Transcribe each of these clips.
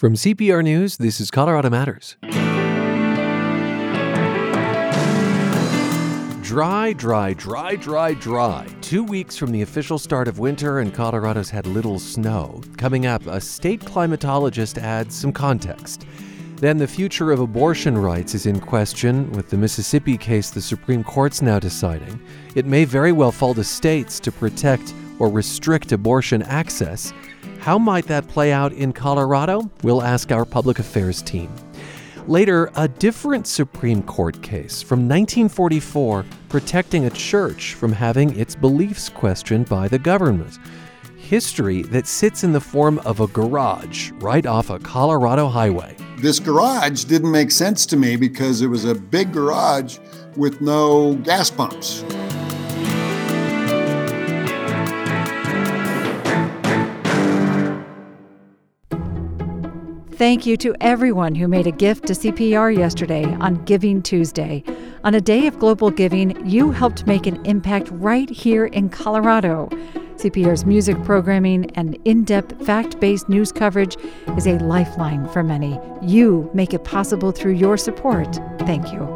From CPR News, this is Colorado Matters. Dry. 2 weeks from the official start of winter, and Colorado's had little snow. Coming up, a state climatologist adds some context. Then the future of abortion rights is in question, with the Mississippi case the Supreme Court's now deciding. It may very well fall to states to protect or restrict abortion access. How might that play out in Colorado? We'll ask our public affairs team. Later, a different Supreme Court case from 1944 protecting a church from having its beliefs questioned by the government. History that sits in the form of a garage right off a Colorado highway. This garage didn't make sense to me because it was a big garage with no gas pumps. Thank you to everyone who made a gift to CPR yesterday on Giving Tuesday. On a day of global giving, you helped make an impact right here in Colorado. CPR's music programming and in-depth, fact-based news coverage is a lifeline for many. You make it possible through your support. Thank you.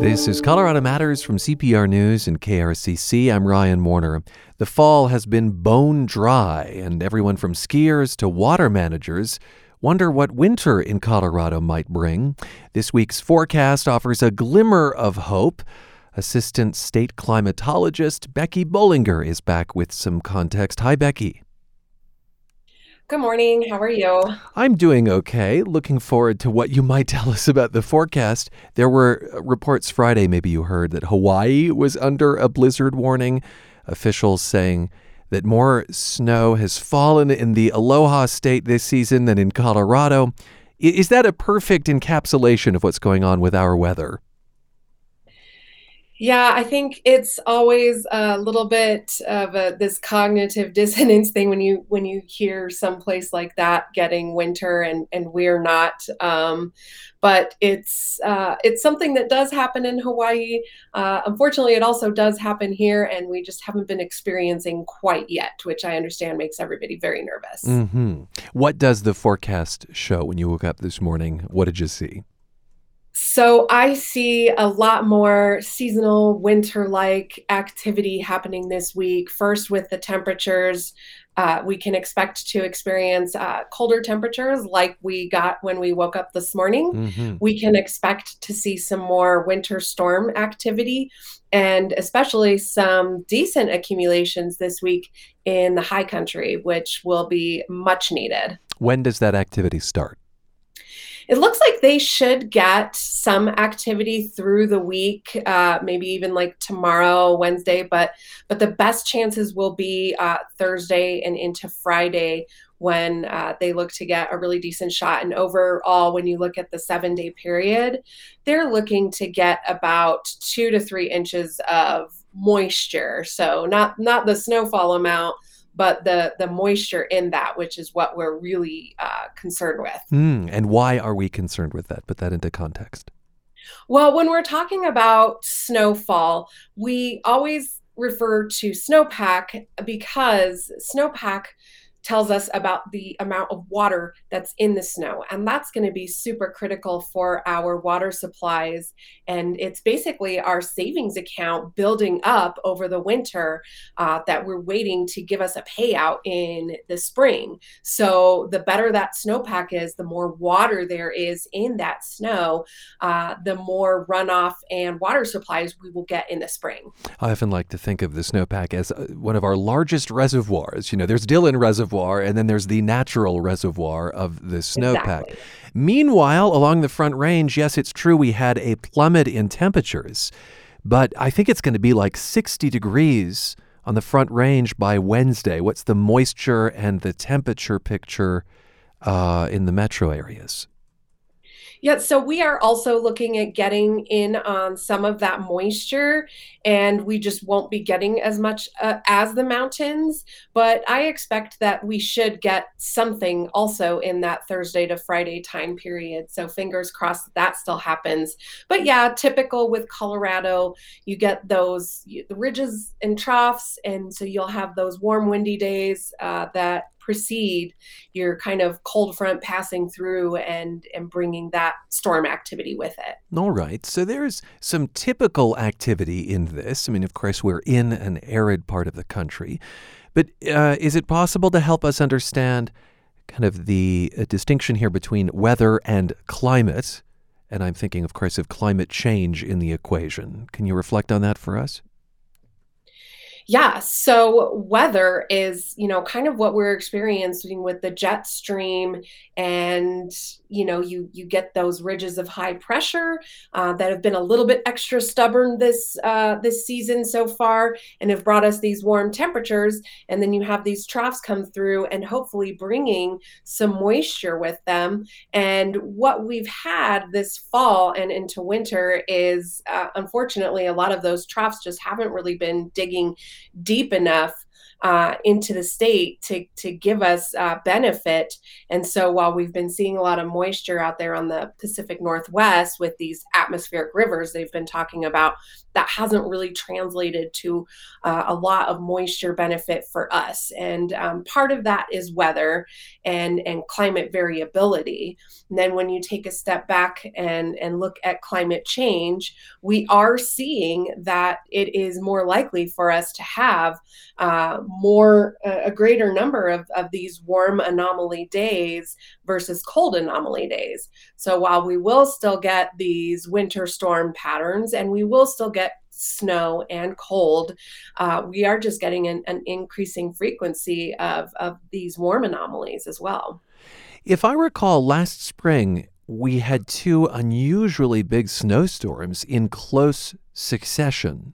This is Colorado Matters from CPR News and KRCC. I'm Ryan Warner. The fall has been bone dry, and everyone from skiers to water managers wonder what winter in Colorado might bring. This week's forecast offers a glimmer of hope. Assistant State Climatologist Becky Bollinger is back with some context. Hi, Becky. Good morning. How are you? I'm doing okay. Looking forward to what you might tell us about the forecast. There were reports Friday, maybe you heard, that Hawaii was under a blizzard warning. Officials saying that more snow has fallen in the Aloha state this season than in Colorado. Is that a perfect encapsulation of what's going on with our weather? Yeah, I think it's always a little bit of this cognitive dissonance thing when you hear someplace like that getting winter and we're not. But it's something that does happen in Hawaii. Unfortunately, it also does happen here, and we just haven't been experiencing quite yet, which I understand makes everybody very nervous. Mm-hmm. What does the forecast show when you woke up this morning? What did you see? So I see a lot more seasonal winter-like activity happening this week. First, with the temperatures, we can expect to experience colder temperatures like we got when we woke up this morning. Mm-hmm. We can expect to see some more winter storm activity, and especially some decent accumulations this week in the high country, which will be much needed. When does that activity start? It looks like they should get some activity through the week, maybe even like tomorrow, Wednesday, but the best chances will be Thursday and into Friday when they look to get a really decent shot. And overall, when you look at the 7-day period, they're looking to get about 2 to 3 inches of moisture. So not the snowfall amount, but the moisture in that, which is what we're really concerned with. And why are we concerned with that? Put that into context. Well, when we're talking about snowfall, we always refer to snowpack because snowpack tells us about the amount of water that's in the snow. And that's going to be super critical for our water supplies. And it's basically our savings account building up over the winter that we're waiting to give us a payout in the spring. So the better that snowpack is, the more water there is in that snow, the more runoff and water supplies we will get in the spring. I often like to think of the snowpack as one of our largest reservoirs. You know, there's Dillon Reservoir, and then there's the natural reservoir of the snowpack. Exactly. Meanwhile, along the Front Range, yes, it's true we had a plummet in temperatures, but I think it's going to be like 60 degrees on the Front Range by Wednesday. What's the moisture and the temperature picture in the metro areas? Yeah, so we are also looking at getting in on some of that moisture, and we just won't be getting as much as the mountains, but I expect that we should get something also in that Thursday to Friday time period. So fingers crossed that still happens. But yeah, typical with Colorado, you get those the ridges and troughs, and so you'll have those warm, windy days that precede your kind of cold front passing through and bringing that storm activity with it. All right. So there's some typical activity in this. I mean, of course, we're in an arid part of the country, but is it possible to help us understand kind of the distinction here between weather and climate? And I'm thinking, of course, of climate change in the equation. Can you reflect on that for us? Yeah, so weather is, you know, kind of what we're experiencing with the jet stream, and, you know, you get those ridges of high pressure that have been a little bit extra stubborn this season so far and have brought us these warm temperatures. And then you have these troughs come through and hopefully bringing some moisture with them. And what we've had this fall and into winter is, unfortunately, a lot of those troughs just haven't really been digging deep enough into the state to give us benefit. And so while we've been seeing a lot of moisture out there on the Pacific Northwest with these atmospheric rivers they've been talking about, that hasn't really translated to a lot of moisture benefit for us. And part of that is weather and climate variability. And then when you take a step back and look at climate change, we are seeing that it is more likely for us to have a greater number of these warm anomaly days versus cold anomaly days. So while we will still get these winter storm patterns and we will still get snow and cold, we are just getting an increasing frequency of these warm anomalies as well. If I recall, last spring, we had two unusually big snowstorms in close succession.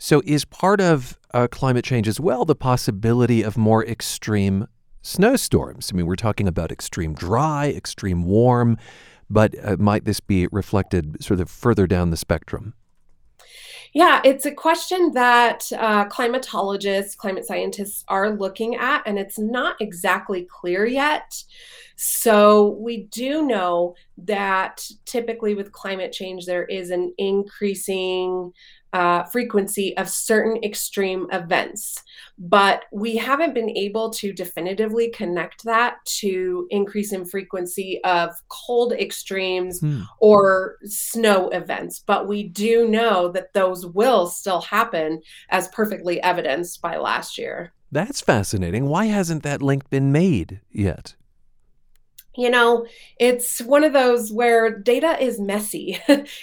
So is part of climate change as well the possibility of more extreme snowstorms? I mean, we're talking about extreme dry, extreme warm, but might this be reflected sort of further down the spectrum? Yeah, it's a question that climatologists, climate scientists are looking at, and it's not exactly clear yet. So we do know that typically with climate change, there is an increasing frequency of certain extreme events, but we haven't been able to definitively connect that to increase in frequency of cold extremes or snow events. But we do know that those will still happen, as perfectly evidenced by last year. That's fascinating. Why hasn't that link been made yet? You know, it's one of those where data is messy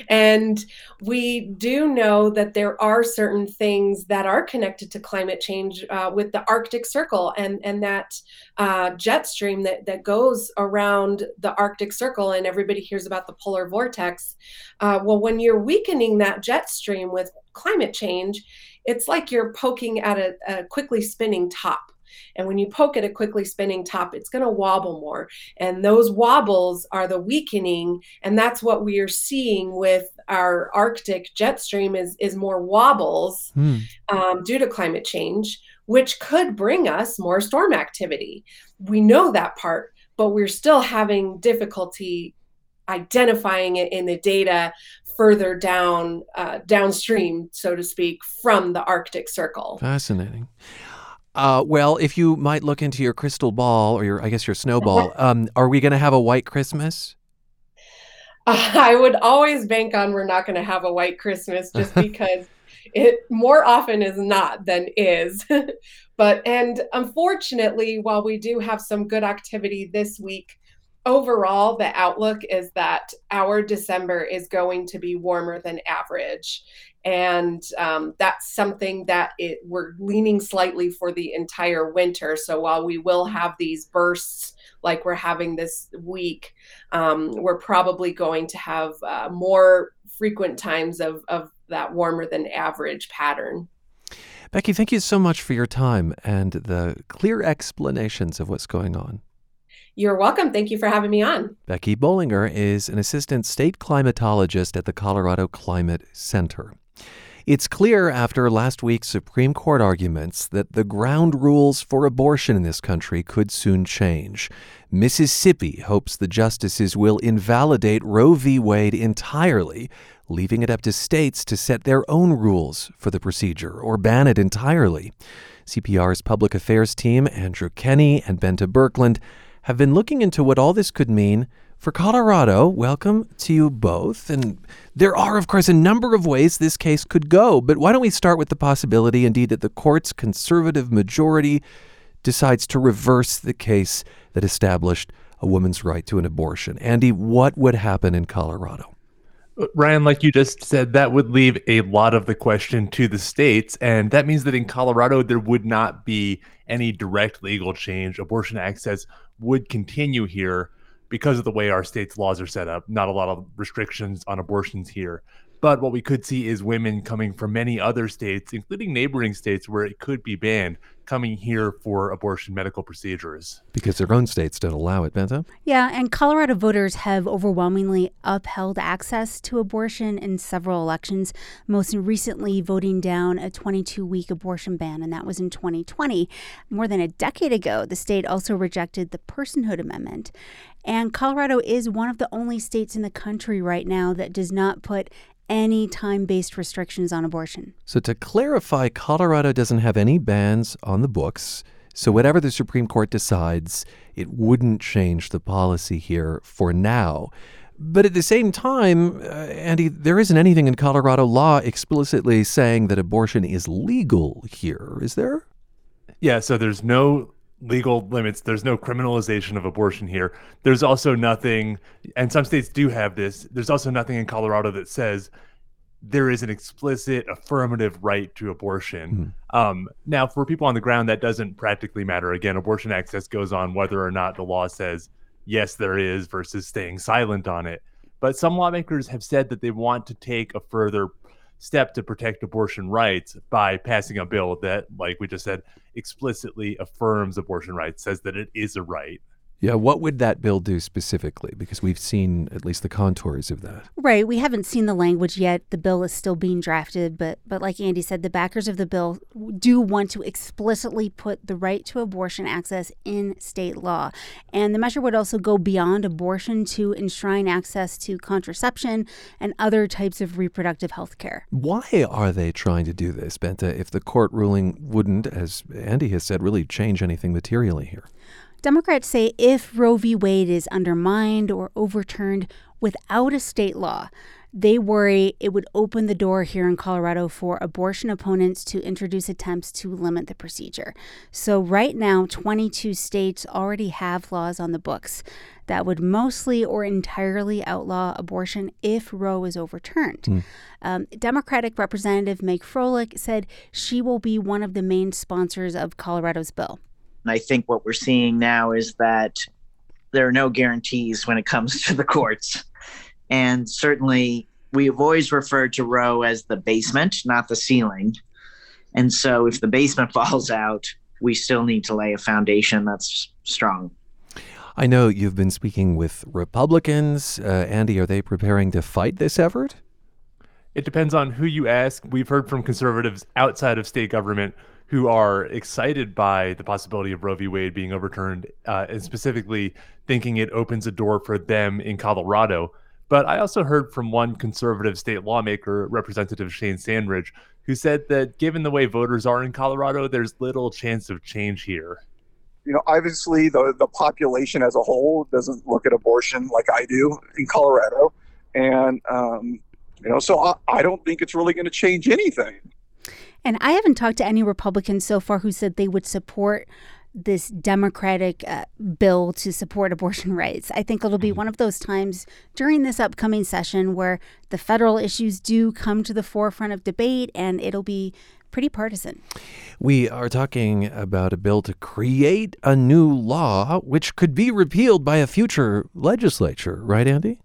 and we do know that there are certain things that are connected to climate change with the Arctic Circle and that jet stream that goes around the Arctic Circle, and everybody hears about the polar vortex. Well, when you're weakening that jet stream with climate change, it's like you're poking at a quickly spinning top. And when you poke at a quickly spinning top, it's going to wobble more. And those wobbles are the weakening. And that's what we are seeing with our Arctic jet stream is more wobbles due to climate change, which could bring us more storm activity. We know that part, but we're still having difficulty identifying it in the data further downstream, so to speak, from the Arctic Circle. Fascinating. Well, if you might look into your crystal ball or your snowball, are we going to have a white Christmas? I would always bank on we're not going to have a white Christmas, just because it more often is not than is. And unfortunately, while we do have some good activity this week, overall, the outlook is that our December is going to be warmer than average. And that's something that we're leaning slightly for the entire winter. So while we will have these bursts like we're having this week, we're probably going to have more frequent times of that warmer than average pattern. Becky, thank you so much for your time and the clear explanations of what's going on. You're welcome. Thank you for having me on. Becky Bollinger is an assistant state climatologist at the Colorado Climate Center. It's clear after last week's Supreme Court arguments that the ground rules for abortion in this country could soon change. Mississippi hopes the justices will invalidate Roe v. Wade entirely, leaving it up to states to set their own rules for the procedure or ban it entirely. CPR's public affairs team, Andrew Kenny and Bente Birkeland, have been looking into what all this could mean for Colorado. Welcome to you both. And there are, of course, a number of ways this case could go. But why don't we start with the possibility, indeed, that the court's conservative majority decides to reverse the case that established a woman's right to an abortion. Andy, what would happen in Colorado? Ryan, like you just said, that would leave a lot of the question to the states. And that means that in Colorado, there would not be any direct legal change. Abortion access would continue here because of the way our state's laws are set up. Not a lot of restrictions on abortions here. But what we could see is women coming from many other states, including neighboring states where it could be banned, coming here for abortion medical procedures. Because their own states don't allow it, Bente? Yeah, and Colorado voters have overwhelmingly upheld access to abortion in several elections, most recently voting down a 22-week abortion ban, and that was in 2020. More than a decade ago, the state also rejected the personhood amendment. And Colorado is one of the only states in the country right now that does not put any time-based restrictions on abortion. So to clarify, Colorado doesn't have any bans on the books. So whatever the Supreme Court decides, it wouldn't change the policy here for now. But at the same time, Andy, there isn't anything in Colorado law explicitly saying that abortion is legal here, is there? Yeah, so there's no legal limits. There's no criminalization of abortion here. There's also nothing, and some states do have this, there's also nothing in Colorado that says there is an explicit affirmative right to abortion. Mm-hmm. Now, for people on the ground, that doesn't practically matter. Again, abortion access goes on whether or not the law says, yes, there is, versus staying silent on it. But some lawmakers have said that they want to take a further step to protect abortion rights by passing a bill that, like we just said, explicitly affirms abortion rights, says that it is a right. Yeah, what would that bill do specifically? Because we've seen at least the contours of that. Right. We haven't seen the language yet. The bill is still being drafted. But like Andy said, the backers of the bill do want to explicitly put the right to abortion access in state law. And the measure would also go beyond abortion to enshrine access to contraception and other types of reproductive health care. Why are they trying to do this, Bente, if the court ruling wouldn't, as Andy has said, really change anything materially here? Democrats say if Roe v. Wade is undermined or overturned without a state law, they worry it would open the door here in Colorado for abortion opponents to introduce attempts to limit the procedure. So right now, 22 states already have laws on the books that would mostly or entirely outlaw abortion if Roe is overturned. Democratic Representative Meg Froelich said she will be one of the main sponsors of Colorado's bill. And I think what we're seeing now is that there are no guarantees when it comes to the courts. And certainly we have always referred to Roe as the basement, not the ceiling. And so if the basement falls out, we still need to lay a foundation that's strong. I know you've been speaking with Republicans. Andy, are they preparing to fight this effort? It depends on who you ask. We've heard from conservatives outside of state government who are excited by the possibility of Roe v. Wade being overturned, and specifically thinking it opens a door for them in Colorado. But I also heard from one conservative state lawmaker, Representative Shane Sandridge, who said that given the way voters are in Colorado, there's little chance of change here. You know, obviously the population as a whole doesn't look at abortion like I do in Colorado. And, you know, so I don't think it's really going to change anything. And I haven't talked to any Republicans so far who said they would support this Democratic bill to support abortion rights. I think it'll be one of those times during this upcoming session where the federal issues do come to the forefront of debate, and it'll be pretty partisan. We are talking about a bill to create a new law, which could be repealed by a future legislature. Right, Andy?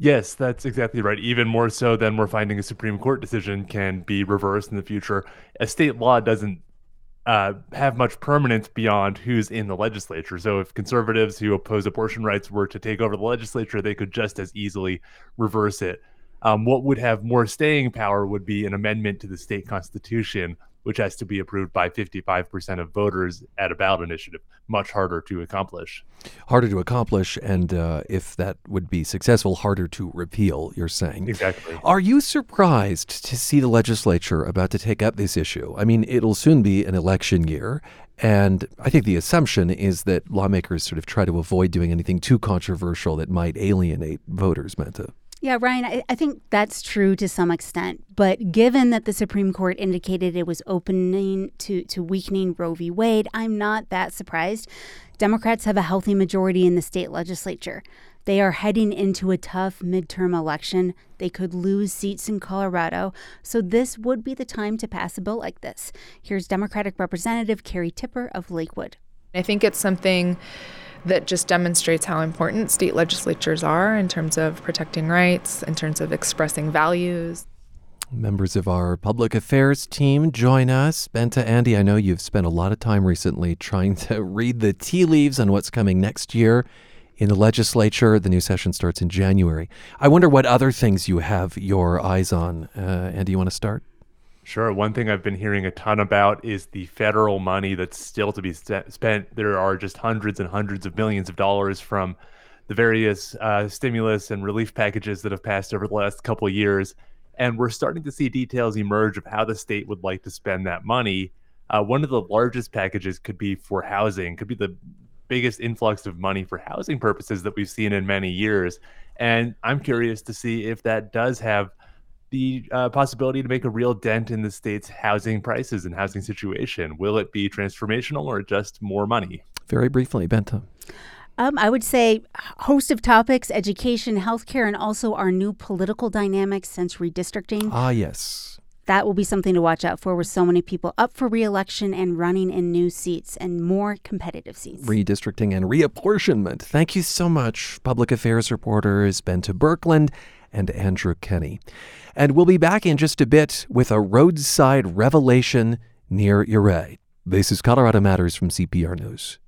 Yes, that's exactly right. Even more so than we're finding a Supreme Court decision can be reversed in the future. A state law doesn't have much permanence beyond who's in the legislature. So if conservatives who oppose abortion rights were to take over the legislature, they could just as easily reverse it. What would have more staying power would be an amendment to the state constitution, which has to be approved by 55% of voters at a ballot initiative. Much harder to accomplish. Harder to accomplish, and if that would be successful, harder to repeal, you're saying. Exactly. Are you surprised to see the legislature about to take up this issue? I mean, it'll soon be an election year, and I think the assumption is that lawmakers sort of try to avoid doing anything too controversial that might alienate voters, Bente. Yeah, Ryan, I think that's true to some extent. But given that the Supreme Court indicated it was opening to weakening Roe v. Wade, I'm not that surprised. Democrats have a healthy majority in the state legislature. They are heading into a tough midterm election. They could lose seats in Colorado. So this would be the time to pass a bill like this. Here's Democratic Representative Kerry Tipper of Lakewood. I think it's something that just demonstrates how important state legislatures are in terms of protecting rights, in terms of expressing values. Members of our public affairs team join us. Bente, Andy, I know you've spent a lot of time recently trying to read the tea leaves on what's coming next year in the legislature. The new session starts in January. I wonder what other things you have your eyes on. Andy, you want to start? Sure. One thing I've been hearing a ton about is the federal money that's still to be spent. There are just hundreds and hundreds of millions of dollars from the various stimulus and relief packages that have passed over the last couple of years. And we're starting to see details emerge of how the state would like to spend that money. One of the largest packages could be for housing, could be the biggest influx of money for housing purposes that we've seen in many years. And I'm curious to see if that does have the possibility to make a real dent in the state's housing prices and housing situation. Will it be transformational or just more money? Very briefly, Bente. I would say host of topics, education, healthcare, and also our new political dynamics since redistricting. Ah, yes. That will be something to watch out for with so many people up for re-election and running in new seats and more competitive seats. Redistricting and reapportionment. Thank you so much, public affairs reporters Bente Birkeland and Andrew Kenny. And we'll be back in just a bit with a roadside revelation near Ouray. This is Colorado Matters from CPR News.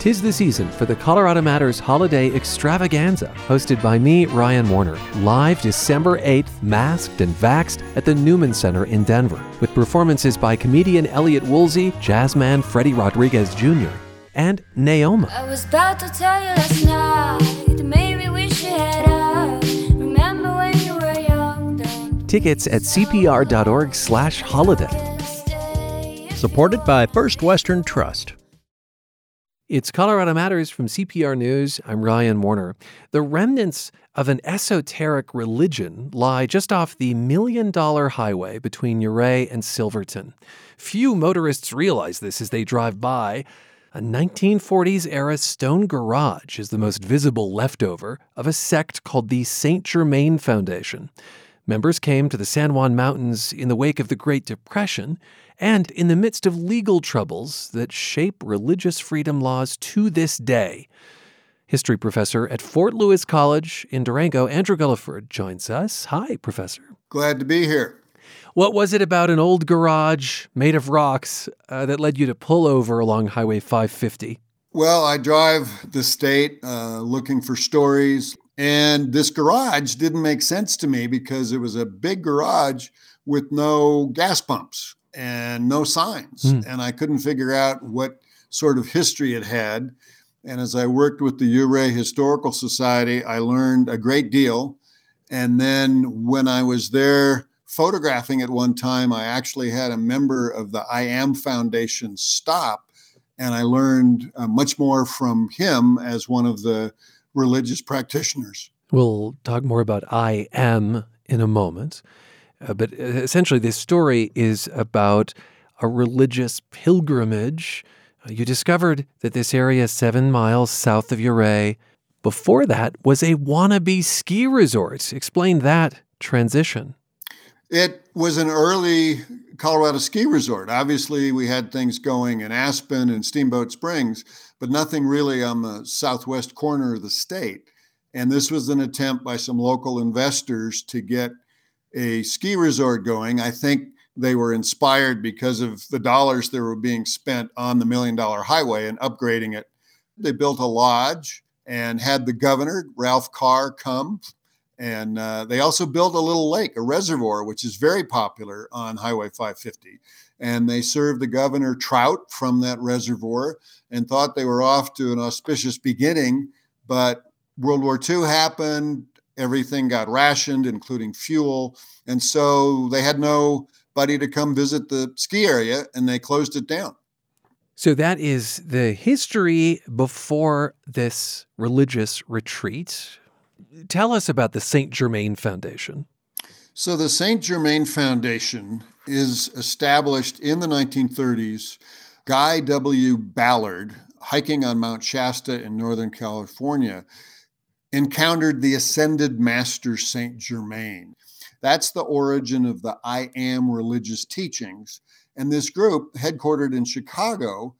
'Tis the season for the Colorado Matters Holiday Extravaganza, hosted by me, Ryan Warner, live December 8th, masked and vaxxed at the Newman Center in Denver, with performances by comedian Elliot Woolsey, jazzman Freddie Rodriguez Jr., and Naoma. I was about to tell you last night, maybe we should head out. Remember when you were young, don't... Tickets at cpr.org/holiday. Supported by First Western Trust. It's Colorado Matters from CPR News. I'm Ryan Warner. The remnants of an esoteric religion lie just off the $1 million highway between Ouray and Silverton. Few motorists realize this as they drive by. A 1940s-era stone garage is the most visible leftover of a sect called the Saint Germain Foundation. Members came to the San Juan Mountains in the wake of the Great Depression and in the midst of legal troubles that shape religious freedom laws to this day. History professor at Fort Lewis College in Durango, Andrew Gulliford, joins us. Hi, Professor. Glad to be here. What was it about an old garage made of rocks that led you to pull over along Highway 550? Well, I drive the state looking for stories. And this garage didn't make sense to me because it was a big garage with no gas pumps and no signs. And I couldn't figure out what sort of history it had. And as I worked with the Ouray Historical Society, I learned a great deal. And then when I was there photographing at one time, I actually had a member of the I Am Foundation stop. And I learned much more from him as one of the religious practitioners. We'll talk more about I Am in a moment. But essentially, this story is about a religious pilgrimage. You discovered that this area 7 miles south of Ouray, before that, was a wannabe ski resort. Explain that transition. It was an early Colorado ski resort. Obviously, we had things going in Aspen and Steamboat Springs, but nothing really on the southwest corner of the state. And this was an attempt by some local investors to get a ski resort going. I think They were inspired because of the dollars that were being spent on the $1 Million Highway and upgrading it. They built a lodge and had the governor, Ralph Carr, come. And they also built a little lake, a reservoir, which is very popular on Highway 550. And they served the governor trout from that reservoir and thought they were off to an auspicious beginning. But World War II happened. Everything got rationed, including fuel. And so they had nobody to come visit the ski area, and they closed it down. So that is the history before this religious retreat. Tell us about the Saint Germain Foundation. So the Saint Germain Foundation is established in the 1930s. Guy W. Ballard, hiking on Mount Shasta in Northern California, encountered the ascended master Saint Germain. That's the origin of the I Am religious teachings. And this group, headquartered in Chicago,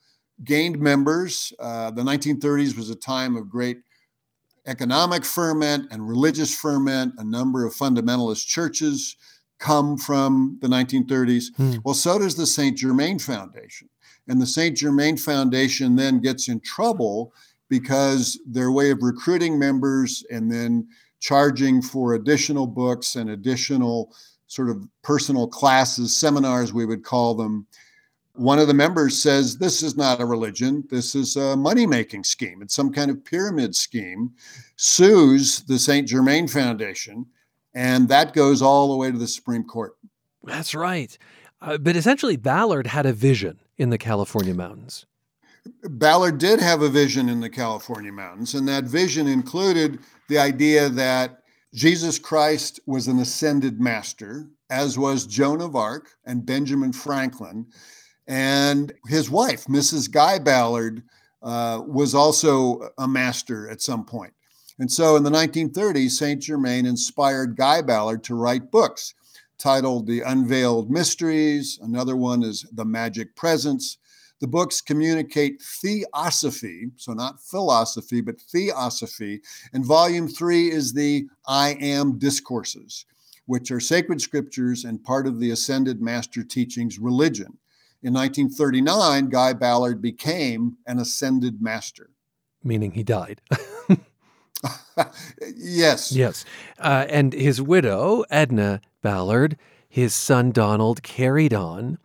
gained members. The 1930s was a time of great economic ferment and religious ferment. A number of fundamentalist churches come from the 1930s. Well, so does the Saint Germain Foundation. And the Saint Germain Foundation then gets in trouble because their way of recruiting members and then charging for additional books and additional sort of personal classes, seminars, we would call them. One of the members says, this is not a religion. This is a money-making scheme. It's some kind of pyramid scheme, sues the Saint Germain Foundation, and that goes all the way to the Supreme Court. That's right. But essentially, Ballard had a vision in the California mountains. Ballard did have a vision in the California mountains, and that vision included the idea that Jesus Christ was an ascended master, as was Joan of Arc and Benjamin Franklin. And his wife, Mrs. Guy Ballard, was also a master at some point. And so in the 1930s, Saint Germain inspired Guy Ballard to write books titled The Unveiled Mysteries. Another one is The Magic Presence. The books communicate theosophy, so not philosophy, but theosophy. And volume 3 is the I Am Discourses, which are sacred scriptures and part of the Ascended Master Teachings religion. In 1939, Guy Ballard became an ascended master. Meaning he died. Yes. Yes. And his widow, Edna Ballard, his son Donald carried on.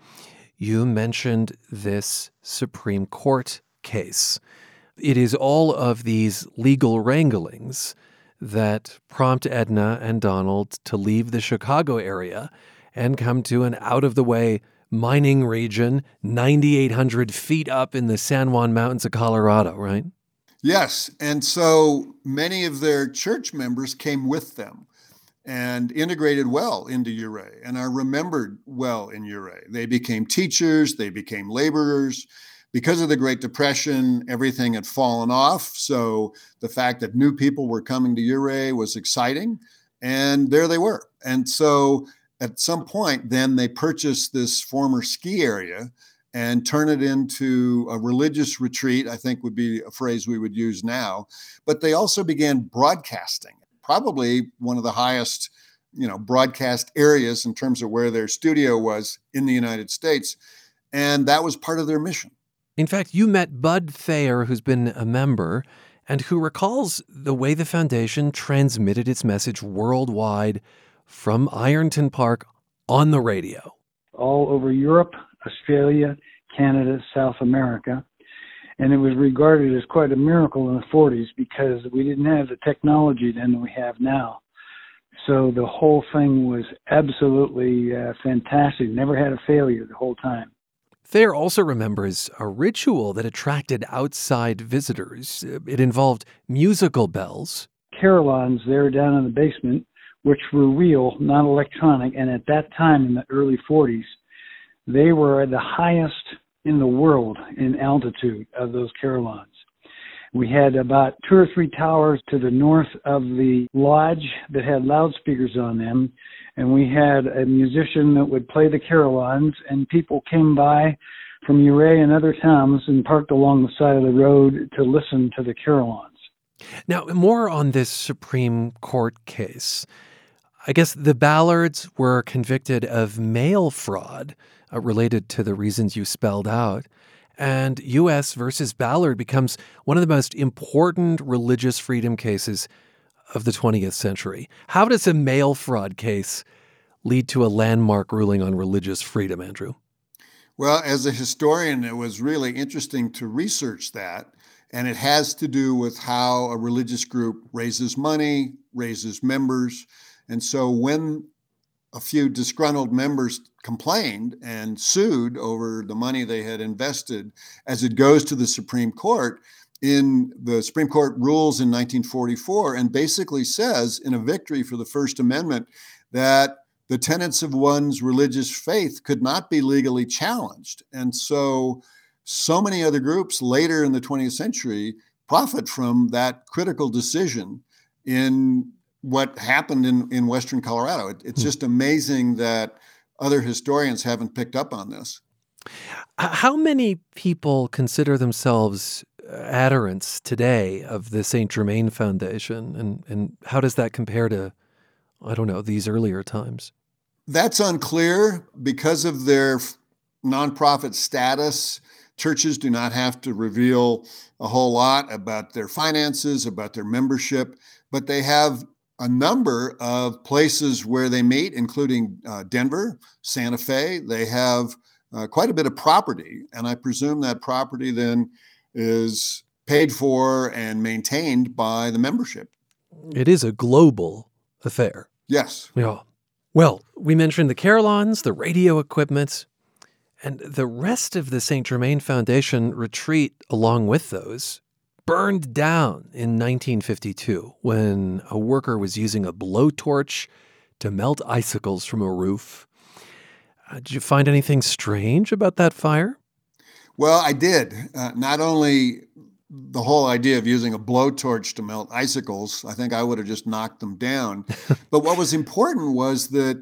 You mentioned this Supreme Court case. It is all of these legal wranglings that prompt Edna and Donald to leave the Chicago area and come to an out-of-the-way mining region, 9,800 feet up in the San Juan Mountains of Colorado, right? Yes. And so many of their church members came with them and integrated well into Ouray and are remembered well in Ouray. They became teachers. They became laborers. Because of the Great Depression, everything had fallen off. So the fact that new people were coming to Ouray was exciting. And there they were. And so at some point, then they purchased this former ski area and turn it into a religious retreat, I think would be a phrase we would use now. But they also began broadcasting, probably one of the highest, broadcast areas in terms of where their studio was in the United States. And that was part of their mission. In fact, you met Bud Thayer, who's been a member and who recalls the way the foundation transmitted its message worldwide from Ironton Park on the radio. All over Europe, Australia, Canada, South America. And it was regarded as quite a miracle in the 40s because we didn't have the technology then that we have now. So the whole thing was absolutely fantastic. Never had a failure the whole time. Thayer also remembers a ritual that attracted outside visitors. It involved musical bells. Carillons there down in the basement, which were real, not electronic. And at that time in the early 40s, they were the highest in the world in altitude of those carillons. We had about 2 or 3 towers to the north of the lodge that had loudspeakers on them. And we had a musician that would play the carillons, and people came by from Ouray and other towns and parked along the side of the road to listen to the carillons. Now, more on this Supreme Court case. I guess the Ballards were convicted of mail fraud related to the reasons you spelled out. And U.S. versus Ballard becomes one of the most important religious freedom cases of the 20th century. How does a mail fraud case lead to a landmark ruling on religious freedom, Andrew? Well, as a historian, it was really interesting to research that. And it has to do with how a religious group raises money, raises members. And so when a few disgruntled members complained and sued over the money they had invested, as it goes to the Supreme Court, in the Supreme Court rules in 1944 and basically says in a victory for the First Amendment that the tenets of one's religious faith could not be legally challenged. And so many other groups later in the 20th century profit from that critical decision in what happened in Western Colorado. It's just amazing that other historians haven't picked up on this. How many people consider themselves adherents today of the Saint Germain Foundation? And how does that compare to, I don't know, these earlier times? That's unclear. Because of their nonprofit status, churches do not have to reveal a whole lot about their finances, about their membership, but they have a number of places where they meet, including Denver, Santa Fe. They have quite a bit of property, and I presume that property then is paid for and maintained by the membership. It is a global affair. Yes. Yeah. Well, we mentioned the carillons, the radio equipment, and the rest of the St. Germain Foundation retreat, along with those, burned down in 1952 when a worker was using a blowtorch to melt icicles from a roof. Did you find anything strange about that fire? Well, I did. Not only the whole idea of using a blowtorch to melt icicles, I think I would have just knocked them down. But what was important was that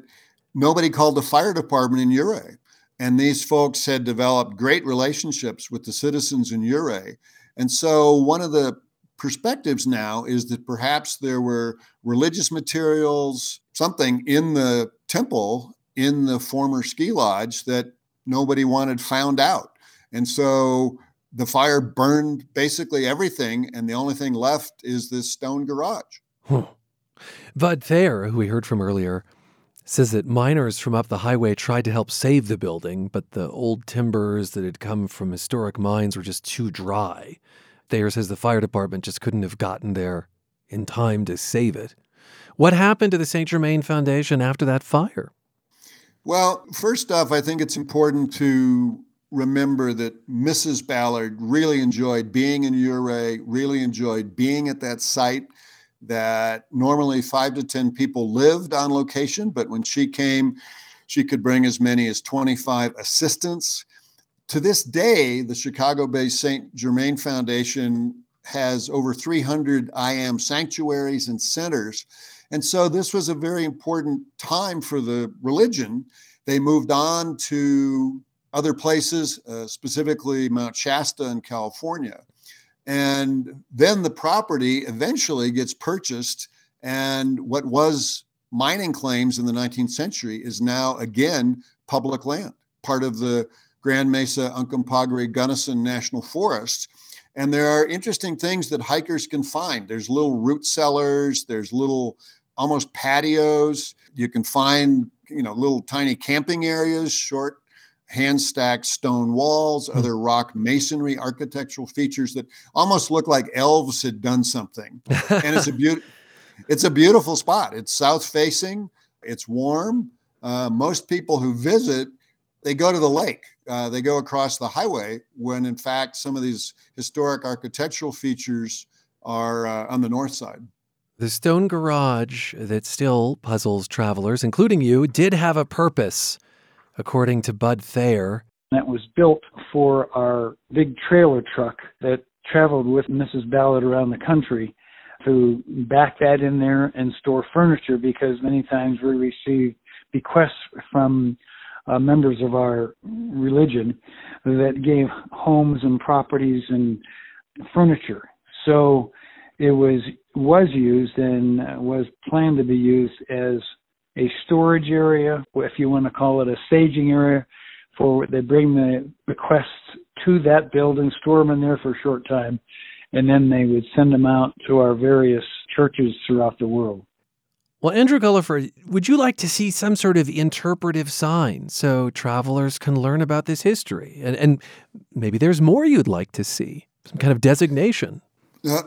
nobody called the fire department in Ouray. And these folks had developed great relationships with the citizens in Ouray. And so one of the perspectives now is that perhaps there were religious materials, something in the temple, in the former ski lodge that nobody wanted found out. And so the fire burned basically everything, and the only thing left is this stone garage. Bud Thayer, who we heard from earlier, says that miners from up the highway tried to help save the building, but the old timbers that had come from historic mines were just too dry. Thayer says the fire department just couldn't have gotten there in time to save it. What happened to the St. Germain Foundation after that fire? Well, first off, I think it's important to remember that Mrs. Ballard really enjoyed being in Ouray, really enjoyed being at that site. That normally 5 to 10 people lived on location, but when she came, she could bring as many as 25 assistants. To this day, the Chicago-based St. Germain Foundation has over 300 IM sanctuaries and centers. And so this was a very important time for the religion. They moved on to other places, specifically Mount Shasta in California. And then the property eventually gets purchased, and what was mining claims in the 19th century is now, again, public land, part of the Grand Mesa Uncompahgre Gunnison National Forest. And there are interesting things that hikers can find. There's little root cellars, there's little almost patios. You can find, little tiny camping areas, short hand-stacked stone walls, other rock masonry architectural features that almost look like elves had done something. And it's a beautiful spot. It's south-facing. It's warm. Most people who visit, they go to the lake. They go across the highway when, in fact, some of these historic architectural features are on the north side. The stone garage that still puzzles travelers, including you, did have a purpose. According to Bud Thayer, that was built for our big trailer truck that traveled with Mrs. Ballard around the country to back that in there and store furniture, because many times we received bequests from members of our religion that gave homes and properties and furniture. So it was used and was planned to be used as a storage area, if you want to call it a staging area, for they bring the requests to that building, store them in there for a short time, and then they would send them out to our various churches throughout the world. Well, Andrew Gulliford, would you like to see some sort of interpretive sign so travelers can learn about this history? And maybe there's more you'd like to see, some kind of designation.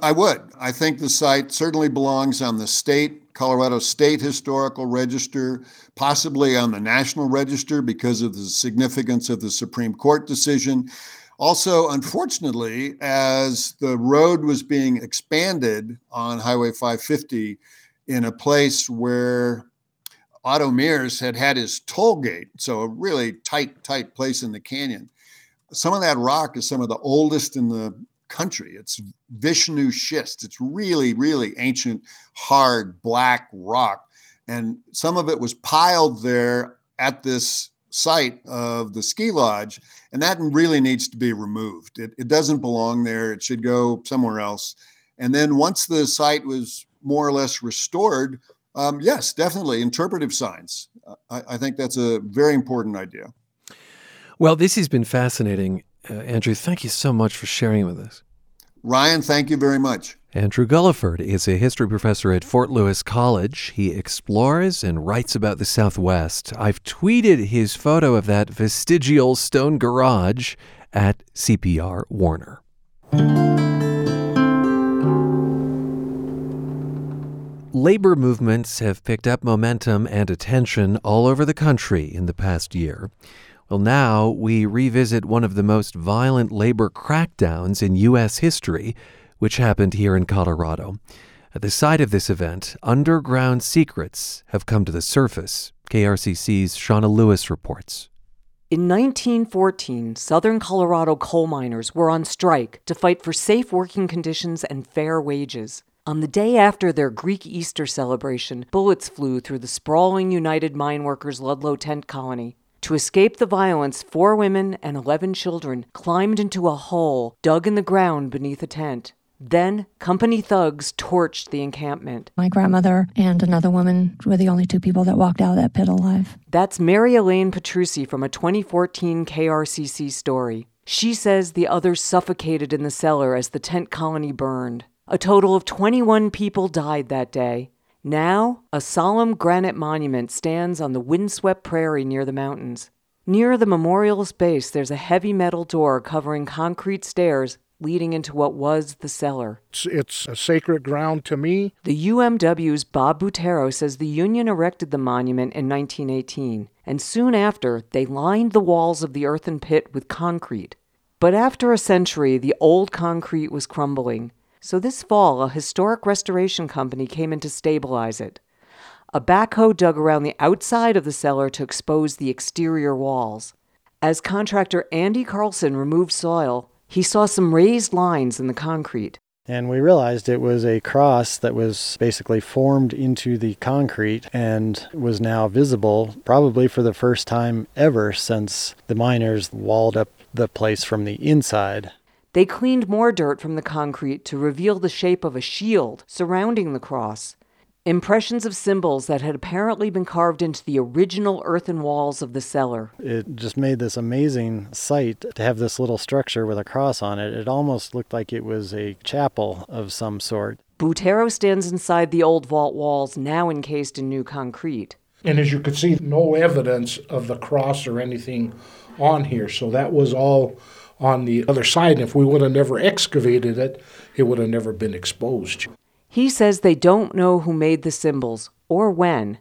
I would. I think the site certainly belongs on the Colorado State Historical Register, possibly on the National Register because of the significance of the Supreme Court decision. Also, unfortunately, as the road was being expanded on Highway 550 in a place where Otto Mears had his toll gate, so a really tight place in the canyon, some of that rock is some of the oldest in the country. It's Vishnu schist. It's really, really ancient, hard, black rock. And some of it was piled there at this site of the ski lodge. And that really needs to be removed. It doesn't belong there. It should go somewhere else. And then once the site was more or less restored, yes, definitely interpretive signs. I think that's a very important idea. Well, this has been fascinating. Andrew, thank you so much for sharing with us. Ryan, thank you very much. Andrew Gulliford is a history professor at Fort Lewis College. He explores and writes about the Southwest. I've tweeted his photo of that vestigial stone garage at CPR Warner. Labor movements have picked up momentum and attention all over the country in the past year. Well, now we revisit one of the most violent labor crackdowns in U.S. history, which happened here in Colorado. At the site of this event, underground secrets have come to the surface. KRCC's Shauna Lewis reports. In 1914, Southern Colorado coal miners were on strike to fight for safe working conditions and fair wages. On the day after their Greek Easter celebration, bullets flew through the sprawling United Mine Workers' Ludlow Tent Colony. To escape the violence, 4 women and 11 children climbed into a hole dug in the ground beneath a tent. Then, company thugs torched the encampment. My grandmother and another woman were the only 2 people that walked out of that pit alive. That's Mary Elaine Petrucci from a 2014 KRCC story. She says the others suffocated in the cellar as the tent colony burned. A total of 21 people died that day. Now, a solemn granite monument stands on the windswept prairie near the mountains. Near the memorial space, there's a heavy metal door covering concrete stairs leading into what was the cellar. It's a sacred ground to me. The UMW's Bob Butero says the union erected the monument in 1918, and soon after, they lined the walls of the earthen pit with concrete. But after a century, the old concrete was crumbling. So this fall, a historic restoration company came in to stabilize it. A backhoe dug around the outside of the cellar to expose the exterior walls. As contractor Andy Carlson removed soil, he saw some raised lines in the concrete. And we realized it was a cross that was basically formed into the concrete and was now visible, probably for the first time ever since the miners walled up the place from the inside. They cleaned more dirt from the concrete to reveal the shape of a shield surrounding the cross. Impressions of symbols that had apparently been carved into the original earthen walls of the cellar. It just made this amazing sight to have this little structure with a cross on it. It almost looked like it was a chapel of some sort. Butero stands inside the old vault walls, now encased in new concrete. And as you could see, no evidence of the cross or anything on here, so that was all on the other side, and if we would have never excavated it, it would have never been exposed. He says they don't know who made the symbols, or when.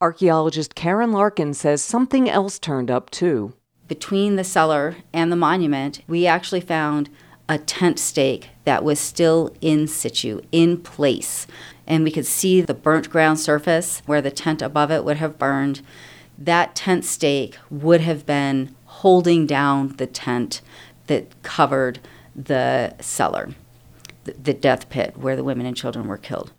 Archaeologist Karen Larkin says something else turned up, too. Between the cellar and the monument, we actually found a tent stake that was still in situ, in place. And we could see the burnt ground surface where the tent above it would have burned. That tent stake would have been holding down the tent that covered the cellar, the death pit where the women and children were killed.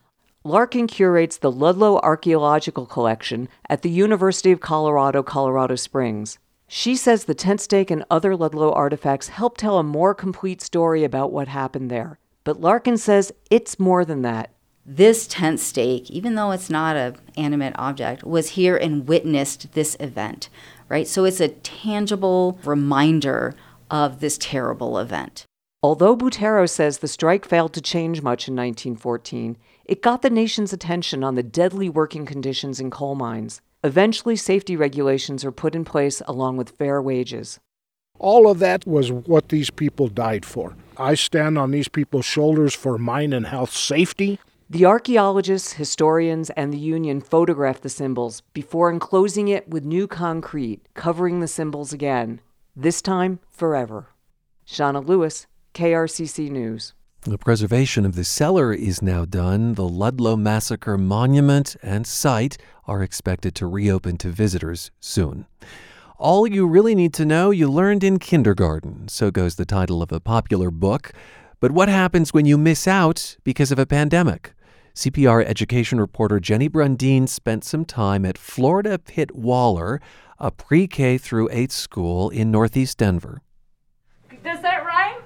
Larkin curates the Ludlow Archaeological Collection at the University of Colorado, Colorado Springs. She says the tent stake and other Ludlow artifacts help tell a more complete story about what happened there. But Larkin says it's more than that. this tent stake, even though it's not an animate object, was here and witnessed this event, right? So it's a tangible reminder of this terrible event. Although Butero says the strike failed to change much in 1914, it got the nation's attention on the deadly working conditions in coal mines. Eventually, safety regulations are put in place along with fair wages. All of that was what these people died for. I stand on these people's shoulders for mine and health safety. The archaeologists, historians, and the union photographed the symbols before enclosing it with new concrete, covering the symbols again, this time forever. Shauna Lewis, KRCC News. The preservation of the cellar is now done. The Ludlow Massacre Monument and site are expected to reopen to visitors soon. All you really need to know you learned in kindergarten, so goes the title of a popular book. But what happens when you miss out because of a pandemic? CPR education reporter Jenny Brundine spent some time at Florida Pitt Waller, a pre-K through 8 school in northeast Denver. Does that rhyme?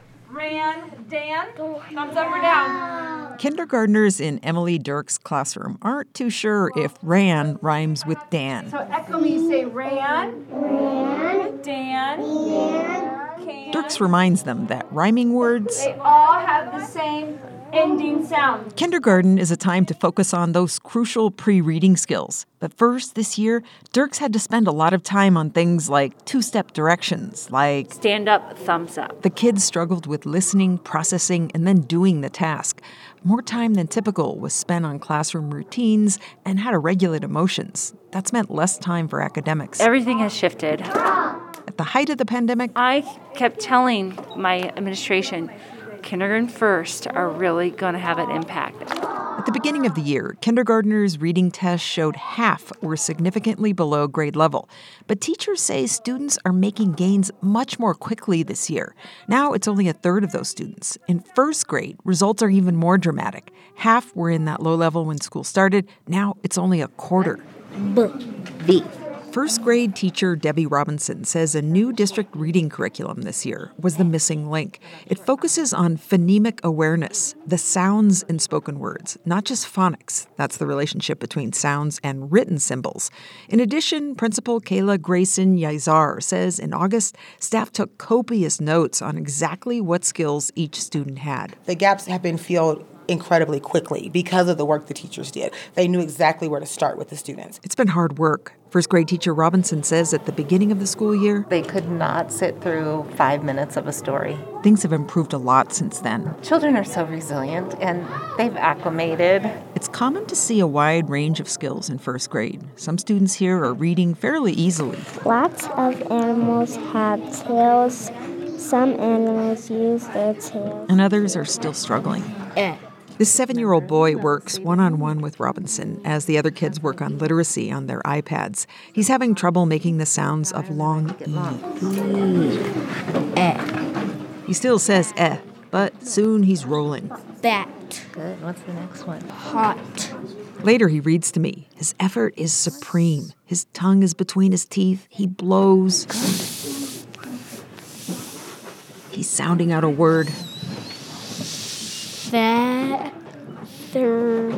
Dan, thumbs up or down? Kindergartners in Emily Dirk's classroom aren't too sure if Ran rhymes with Dan. So echo me, say Ran, Ran, Dan, Dan, Can. Dirks reminds them that rhyming words, they all have the same ending sound. Kindergarten is a time to focus on those crucial pre-reading skills. But first, this year, Dirks had to spend a lot of time on things like two-step directions, like stand up, thumbs up. The kids struggled with listening, processing, and then doing the task. More time than typical was spent on classroom routines and how to regulate emotions. That's meant less time for academics. Everything has shifted. At the height of the pandemic, I kept telling my administration, kindergarten first are really going to have an impact. At the beginning of the year, kindergartners' reading tests showed half were significantly below grade level. But teachers say students are making gains much more quickly this year. Now it's only a third of those students. In first grade, results are even more dramatic. Half were in that low level when school started. Now it's only a quarter. B. First grade teacher Debbie Robinson says a new district reading curriculum this year was the missing link. It focuses on phonemic awareness, the sounds in spoken words, not just phonics. That's the relationship between sounds and written symbols. In addition, Principal Kayla Grayson-Yazar says in August, staff took copious notes on exactly what skills each student had. The gaps have been filled incredibly quickly because of the work the teachers did. They knew exactly where to start with the students. It's been hard work. First grade teacher Robinson says at the beginning of the school year, they could not sit through 5 minutes of a story. Things have improved a lot since then. Children are so resilient and they've acclimated. It's common to see a wide range of skills in first grade. Some students here are reading fairly easily. Lots of animals have tails. Some animals use their tails. And others are still struggling. This 7-year-old boy works one-on-one with Robinson as the other kids work on literacy on their iPads. He's having trouble making the sounds of long E. He still says eh, but soon he's rolling. Bat. Good. What's the next one? Hot. Later he reads to me. His effort is supreme. His tongue is between his teeth. He blows. He's sounding out a word. That there.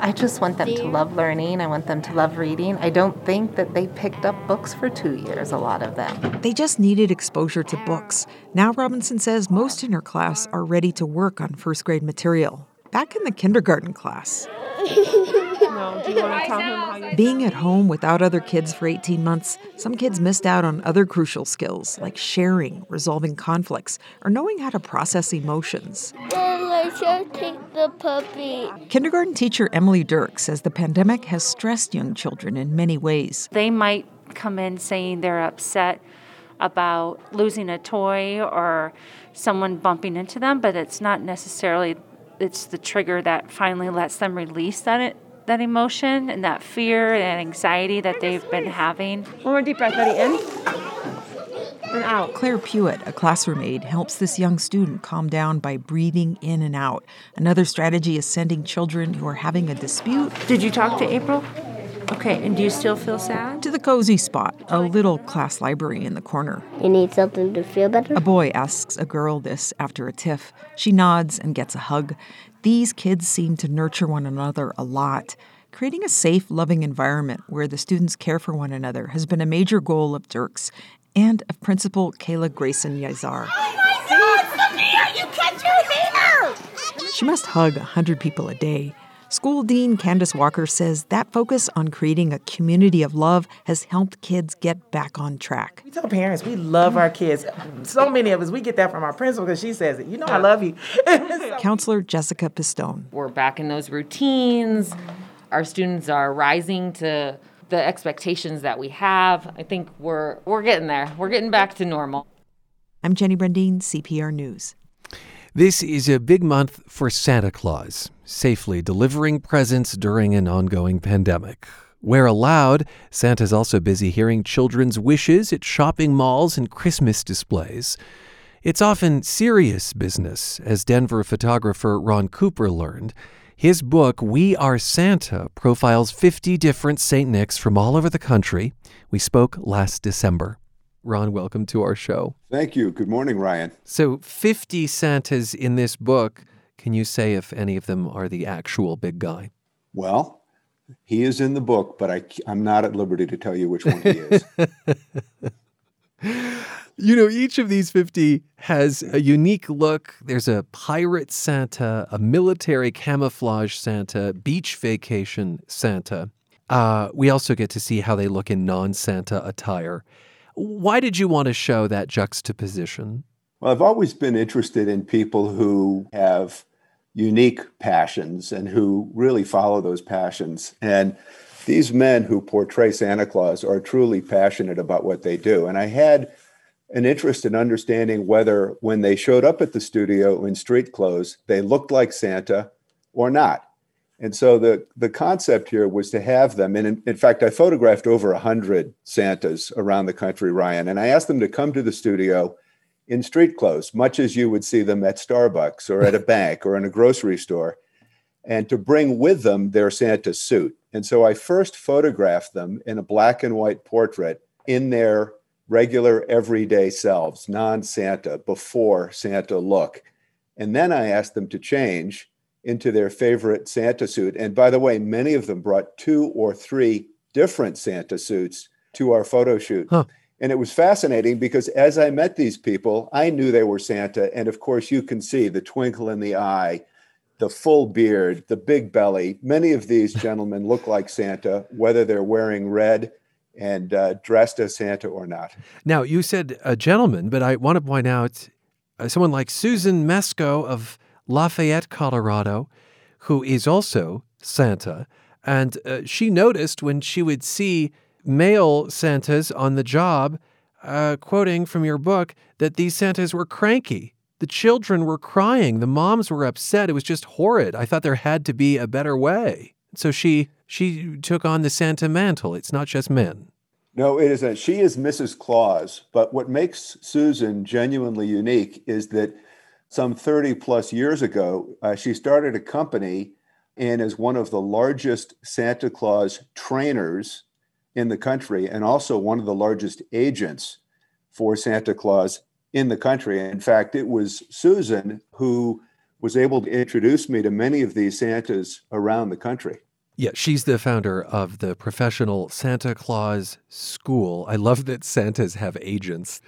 I just want them to love learning. I want them to love reading. I don't think that they picked up books for 2 years, a lot of them. They just needed exposure to books. Now Robinson says most in her class are ready to work on first grade material. Back in the kindergarten class. No, do you want to tell him how you... Being at home without other kids for 18 months, some kids missed out on other crucial skills like sharing, resolving conflicts, or knowing how to process emotions. Let's take the puppy. Kindergarten teacher Emily Dirk says the pandemic has stressed young children in many ways. They might come in saying they're upset about losing a toy or someone bumping into them, but it's not necessarily... It's the trigger that finally lets them release that emotion and that fear and anxiety that they've been having. One more deep breath, buddy, in and out. Claire Pewitt, a classroom aide, helps this young student calm down by breathing in and out. Another strategy is sending children who are having a dispute. Did you talk to April? Okay, and do you still feel sad? To the cozy spot, a little class library in the corner. You need something to feel better? A boy asks a girl this after a tiff. She nods and gets a hug. These kids seem to nurture one another a lot. Creating a safe, loving environment where the students care for one another has been a major goal of Dirk's and of Principal Kayla Grayson-Yazar. Oh my God, Sophia, you cut your hair! She must hug 100 people a day. School Dean Candace Walker says that focus on creating a community of love has helped kids get back on track. We tell parents we love our kids. So many of us, we get that from our principal because she says it. You know I love you. Counselor Jessica Pistone. We're back in those routines. Our students are rising to the expectations that we have. I think we're getting there. We're getting back to normal. I'm Jenny Brundine, CPR News. This is a big month for Santa Claus, safely delivering presents during an ongoing pandemic. Where allowed, Santa's also busy hearing children's wishes at shopping malls and Christmas displays. It's often serious business, as Denver photographer Ron Cooper learned. His book, We Are Santa, profiles 50 different St. Nicks from all over the country. We spoke last December. Ron, welcome to our show. Thank you. Good morning, Ryan. So 50 Santas in this book. Can you say if any of them are the actual big guy? Well, he is in the book, but I'm not at liberty to tell you which one he is. You know, each of these 50 has a unique look. There's a pirate Santa, a military camouflage Santa, beach vacation Santa. We also get to see how they look in non-Santa attire. Why did you want to show that juxtaposition? Well, I've always been interested in people who have unique passions and who really follow those passions. And these men who portray Santa Claus are truly passionate about what they do. And I had an interest in understanding whether when they showed up at the studio in street clothes, they looked like Santa or not. And so the concept here was to have them. And in fact, I photographed over 100 Santas around the country, Ryan, and I asked them to come to the studio in street clothes, much as you would see them at Starbucks or at a bank or in a grocery store, and to bring with them their Santa suit. And so I first photographed them in a black and white portrait in their regular everyday selves, non-Santa, before Santa look. And then I asked them to change into their favorite Santa suit. And by the way, many of them brought 2 or 3 different Santa suits to our photo shoot. Huh. And it was fascinating because as I met these people, I knew they were Santa. And of course, you can see the twinkle in the eye, the full beard, the big belly. Many of these gentlemen look like Santa, whether they're wearing red and dressed as Santa or not. Now, you said a gentleman, but I want to point out someone like Susan Mesko of Lafayette, Colorado, who is also Santa. And she noticed when she would see male Santas on the job, quoting from your book, that these Santas were cranky. The children were crying. The moms were upset. It was just horrid. I thought there had to be a better way. So she took on the Santa mantle. It's not just men. No, it isn't. She is Mrs. Claus. But what makes Susan genuinely unique is that some 30 plus years ago, she started a company and is one of the largest Santa Claus trainers in the country and also one of the largest agents for Santa Claus in the country. In fact, it was Susan who was able to introduce me to many of these Santas around the country. Yeah, she's the founder of the Professional Santa Claus School. I love that Santas have agents.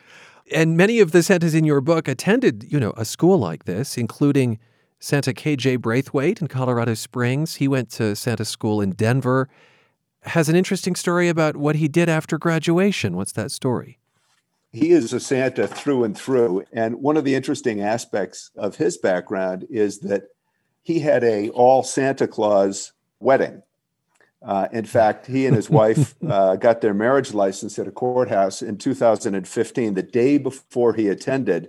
And many of the Santas in your book attended, you know, a school like this, including Santa K.J. Braithwaite in Colorado Springs. He went to Santa school in Denver. Has an interesting story about what he did after graduation. What's that story? He is a Santa through and through. And one of the interesting aspects of his background is that he had an all Santa Claus wedding. In fact, he and his wife got their marriage license at a courthouse in 2015, the day before he attended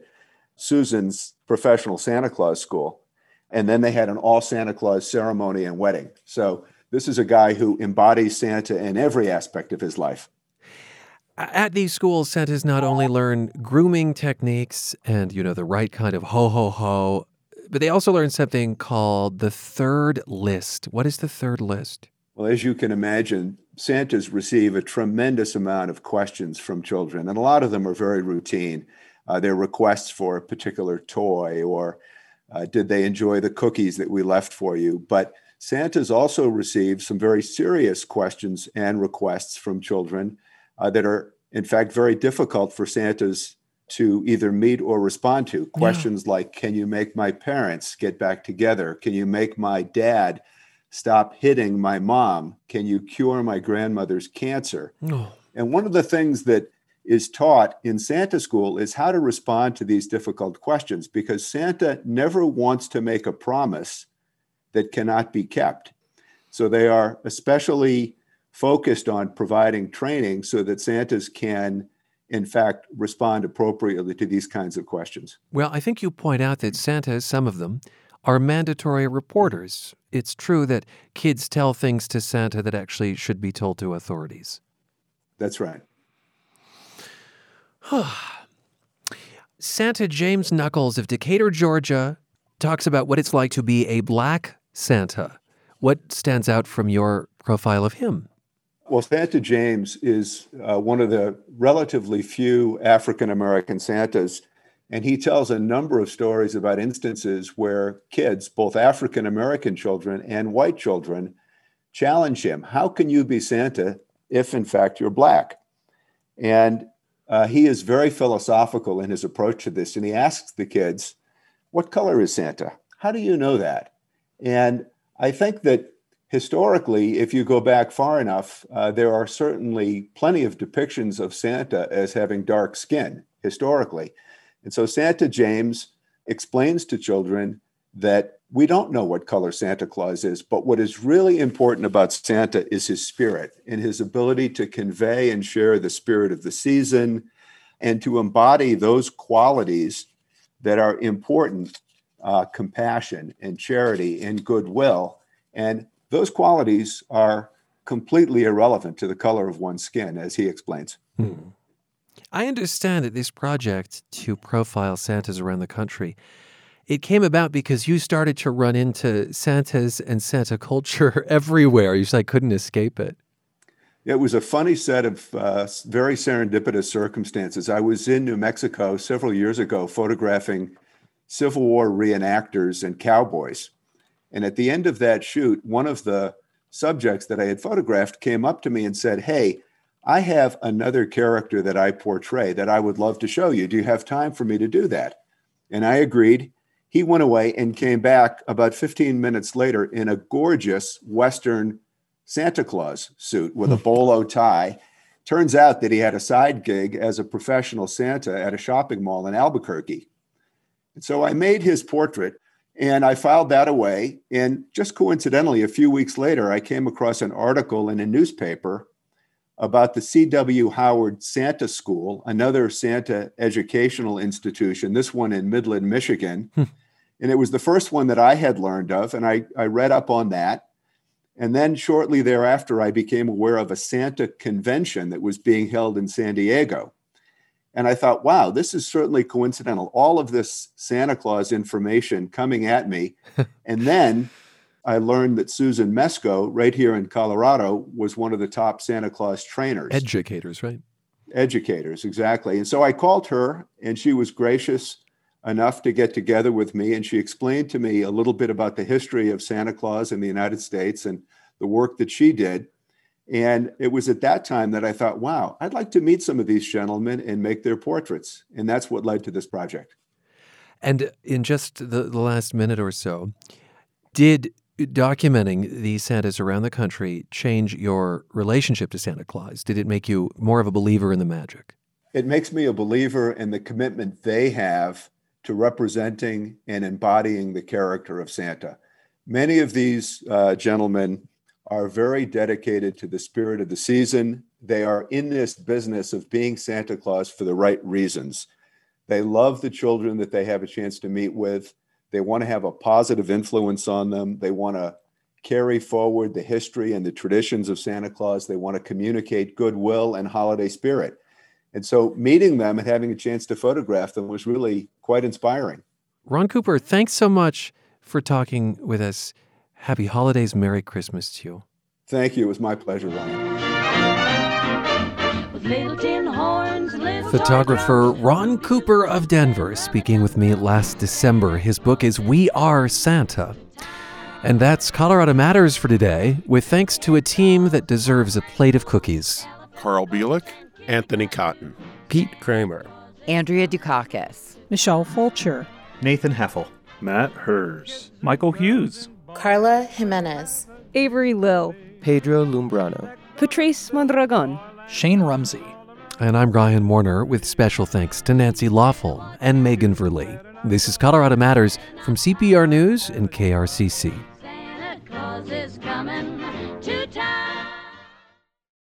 Susan's Professional Santa Claus School. And then they had an all Santa Claus ceremony and wedding. So this is a guy who embodies Santa in every aspect of his life. At these schools, Santas not only learn grooming techniques and, you know, the right kind of ho-ho-ho, but they also learn something called the third list. What is the third list? Well, as you can imagine, Santas receive a tremendous amount of questions from children, and a lot of them are very routine. Their requests for a particular toy, or did they enjoy the cookies that we left for you? But Santa's also received some very serious questions and requests from children that are, in fact, very difficult for Santas to either meet or respond to. Questions like, can you make my parents get back together? Can you make my dad stop hitting my mom? Can you cure my grandmother's cancer? Oh. And one of the things that is taught in Santa school is how to respond to these difficult questions, because Santa never wants to make a promise that cannot be kept. So they are especially focused on providing training so that Santas can, in fact, respond appropriately to these kinds of questions. Well, I think you point out that Santas, some of them, are mandatory reporters. It's true that kids tell things to Santa that actually should be told to authorities. That's right. Santa James Knuckles of Decatur, Georgia, talks about what it's like to be a Black Santa. What stands out from your profile of him? Well, Santa James is one of the relatively few African-American Santas, and he tells a number of stories about instances where kids, both African-American children and white children, challenge him. How can you be Santa if, in fact, you're Black? And he is very philosophical in his approach to this, and he asks the kids, what color is Santa? How do you know that? And I think that historically, if you go back far enough, there are certainly plenty of depictions of Santa as having dark skin historically. And so Santa James explains to children that we don't know what color Santa Claus is, but what is really important about Santa is his spirit and his ability to convey and share the spirit of the season and to embody those qualities that are important, compassion and charity and goodwill. And those qualities are completely irrelevant to the color of one's skin, as he explains. I understand that this project to profile Santas around the country, it came about because you started to run into Santas and Santa culture everywhere. You just couldn't escape it. It was a funny set of very serendipitous circumstances. I was in New Mexico several years ago photographing Civil War reenactors and cowboys. And at the end of that shoot, one of the subjects that I had photographed came up to me and said, hey, I have another character that I portray that I would love to show you. Do you have time for me to do that? And I agreed. He went away and came back about 15 minutes later in a gorgeous Western Santa Claus suit with a bolo tie. Turns out that he had a side gig as a professional Santa at a shopping mall in Albuquerque. And so I made his portrait and I filed that away. And just coincidentally, a few weeks later, I came across an article in a newspaper about the C.W. Howard Santa School, another Santa educational institution, this one in Midland, Michigan. And it was the first one that I had learned of, and I read up on that. And then shortly thereafter, I became aware of a Santa convention that was being held in San Diego. And I thought, wow, this is certainly coincidental. All of this Santa Claus information coming at me. And then I learned that Susan Mesko, right here in Colorado, was one of the top Santa Claus trainers. Educators, right? Educators, exactly. And so I called her, and she was gracious enough to get together with me, and she explained to me a little bit about the history of Santa Claus in the United States and the work that she did. And it was at that time that I thought, wow, I'd like to meet some of these gentlemen and make their portraits. And that's what led to this project. And in just the last minute or so, did documenting the Santas around the country change your relationship to Santa Claus? Did it make you more of a believer in the magic? It makes me a believer in the commitment they have to representing and embodying the character of Santa. Many of these gentlemen are very dedicated to the spirit of the season. They are in this business of being Santa Claus for the right reasons. They love the children that they have a chance to meet with. They want to have a positive influence on them. They want to carry forward the history and the traditions of Santa Claus. They want to communicate goodwill and holiday spirit. And so meeting them and having a chance to photograph them was really quite inspiring. Ron Cooper, thanks so much for talking with us. Happy holidays. Merry Christmas to you. Thank you. It was my pleasure, Ryan. With little tin horns, little photographer Ron Cooper of Denver speaking with me last December. His book is We Are Santa. And that's Colorado Matters for today, with thanks to a team that deserves a plate of cookies. Carl Bielek, Anthony Cotton, Pete Kramer, Andrea Dukakis, Michelle Fulcher, Nathan Heffel, Matt Hers, Michael Hughes, Carla Jimenez, Avery Lill, Pedro Lumbrano, Patrice Mondragon, Shane Rumsey. And I'm Ryan Warner, with special thanks to Nancy Laughlin and Megan Verlee. This is Colorado Matters from CPR News and KRCC. Santa Claus is coming.